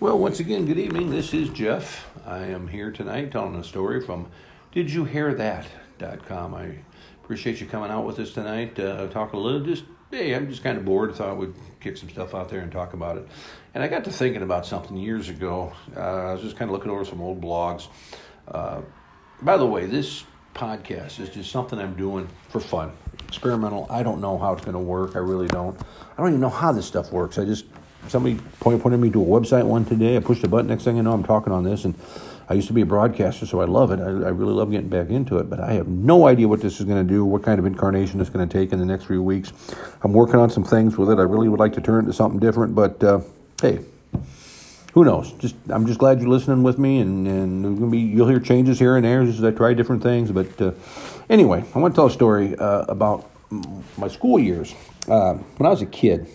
Well, once again, good evening. This is Jeff. I am here tonight telling a story from DidYouHearThat.com. I appreciate you coming out with us tonight. Talking a little, I'm just kind of bored. Thought we'd kick some stuff out there and talk about it. And I got to thinking about something years ago. I was just kind of looking over some old blogs. By the way, this podcast is just something I'm doing for fun. Experimental. I don't know how it's going to work. I really don't. I don't even know how this stuff works. Somebody pointed me to a website one today. I pushed a button. Next thing I know, I'm talking on this. And I used to be a broadcaster, so I love it. I really love getting back into it. But I have no idea what this is going to do, what kind of incarnation it's going to take in the next few weeks. I'm working on some things with it. I really would like to turn it into something different. But, hey, who knows? I'm just glad you're listening with me. And you'll hear changes here and there as I try different things. But anyway, I want to tell a story about my school years. When I was a kid,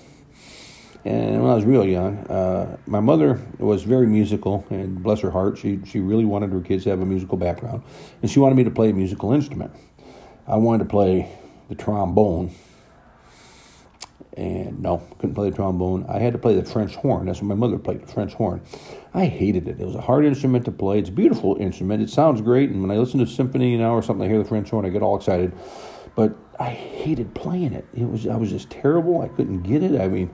and when I was real young, my mother was very musical, and bless her heart, she really wanted her kids to have a musical background, and she wanted me to play a musical instrument. I wanted to play the trombone, and couldn't play the trombone. I had to play the French horn. That's what my mother played, the French horn. I hated it. It was a hard instrument to play. It's a beautiful instrument. It sounds great, and when I listen to symphony or something, I hear the French horn, I get all excited, but I hated playing it. I was just terrible. I couldn't get it. I mean,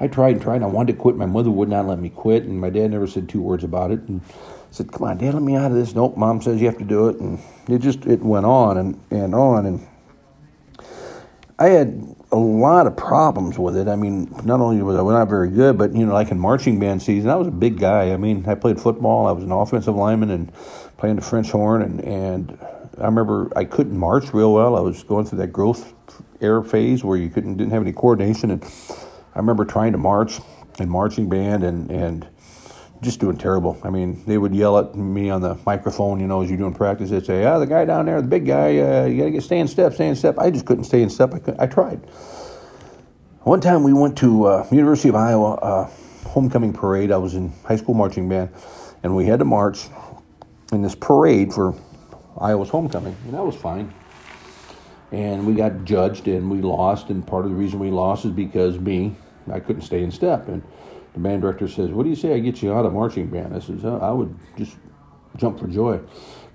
I tried and tried. I wanted to quit. My mother would not let me quit, and my dad never said two words about it. And I said, "Come on, Dad, let me out of this." Nope, Mom says you have to do it, and it went on and on. And I had a lot of problems with it. I mean, not only was I not very good, but like in marching band season, I was a big guy. I mean, I played football. I was an offensive lineman and playing the French horn, and I remember I couldn't march real well. I was going through that growth era phase where you didn't have any coordination, and I remember trying to march in marching band and just doing terrible. I mean, they would yell at me on the microphone, as you're doing practice. They'd say, "Ah, the guy down there, the big guy, you got to stay in step, stay in step." I just couldn't stay in step. I tried. One time we went to University of Iowa homecoming parade. I was in high school marching band, and we had to march in this parade for Iowa's homecoming, and that was fine. And we got judged, and we lost, and part of the reason we lost is because I couldn't stay in step. And the band director says, "What do you say I get you out of marching band?" I says, "I would just jump for joy."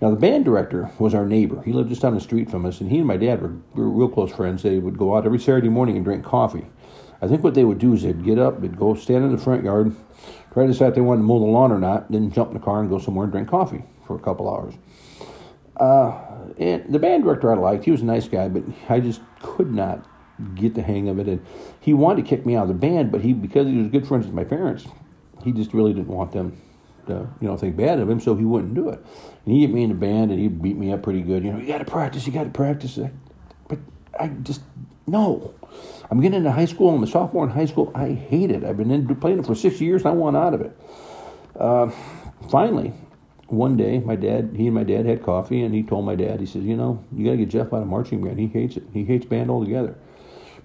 Now, the band director was our neighbor. He lived just down the street from us, and he and my dad were real close friends. They would go out every Saturday morning and drink coffee. I think what they would do is they'd get up, they'd go stand in the front yard, try to decide if they wanted to mow the lawn or not, then jump in the car and go somewhere and drink coffee for a couple hours. And the band director I liked, he was a nice guy, but I just could not get the hang of it. And he wanted to kick me out of the band, but because he was good friends with my parents, he just really didn't want them to, think bad of him, so he wouldn't do it. And he get me in the band, and he beat me up pretty good. "You got to practice, you got to practice." But I just, no. I'm getting into high school. I'm a sophomore in high school. I hate it. I've been playing it for 6 years, and I want out of it. Finally, one day, he and my dad had coffee, and he told my dad, he says, "You got to get Jeff out of marching band. He hates it. He hates band altogether."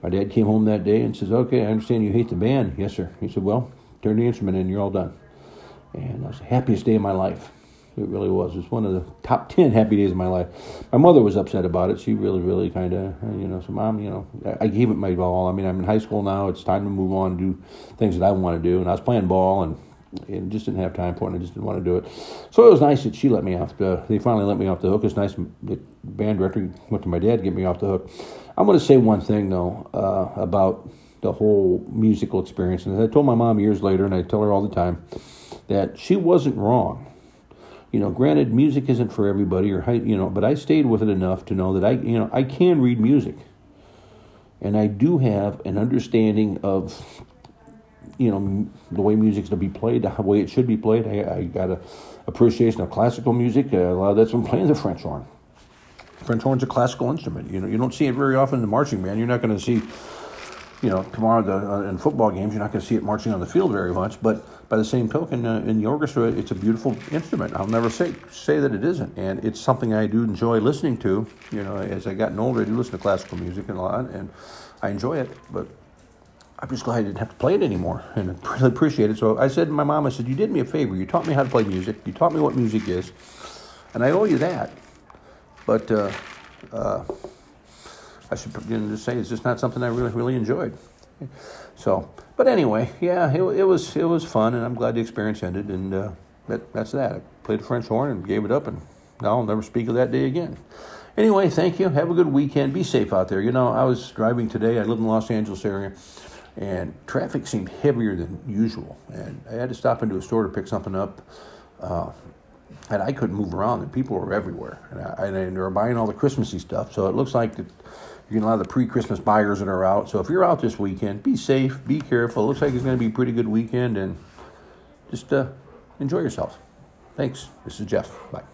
My dad came home that day and says, "Okay, I understand you hate the band." "Yes, sir." He said, "Well, turn the instrument in. You're all done." And that was the happiest day of my life. It really was. It was one of the top 10 happy days of my life. My mother was upset about it. She really, really kind of, so Mom, I gave it my all. I mean, I'm in high school now. It's time to move on and do things that I want to do. And I was playing ball and just didn't have time for it. I just didn't want to do it. So it was nice that she let me off. They finally let me off the hook. It's nice that band director went to my dad to get me off the hook. I'm going to say one thing, though, about the whole musical experience. And I told my mom years later, and I tell her all the time, that she wasn't wrong. Granted, music isn't for everybody, but I stayed with it enough to know that I can read music. And I do have an understanding of the way music's to be played, the way it should be played. I got an appreciation of classical music. A lot of that's from playing the French horn. French horn's a classical instrument. You don't see it very often in the marching band. You're not going to see, tomorrow in football games, you're not going to see it marching on the field very much. But by the same token, in the orchestra, it's a beautiful instrument. I'll never say that it isn't. And it's something I do enjoy listening to. As I gotten older, I do listen to classical music and a lot, and I enjoy it. But I'm just glad I didn't have to play it anymore, and I really appreciate it. So I said to my mom, I said, "You did me a favor. You taught me how to play music. You taught me what music is, and I owe you that." But I should just say it's just not something I really, really enjoyed. So, but anyway, yeah, it was fun, and I'm glad the experience ended. And that's that. I played the French horn and gave it up, and now I'll never speak of that day again. Anyway, thank you. Have a good weekend. Be safe out there. You know, I was driving today. I live in the Los Angeles area, and traffic seemed heavier than usual. And I had to stop into a store to pick something up, and I couldn't move around. And people were everywhere, and they were buying all the Christmassy stuff. So it looks like that you're getting a lot of the pre-Christmas buyers that are out. So if you're out this weekend, be safe, be careful. It looks like it's going to be a pretty good weekend, and just enjoy yourself. Thanks. This is Jeff. Bye.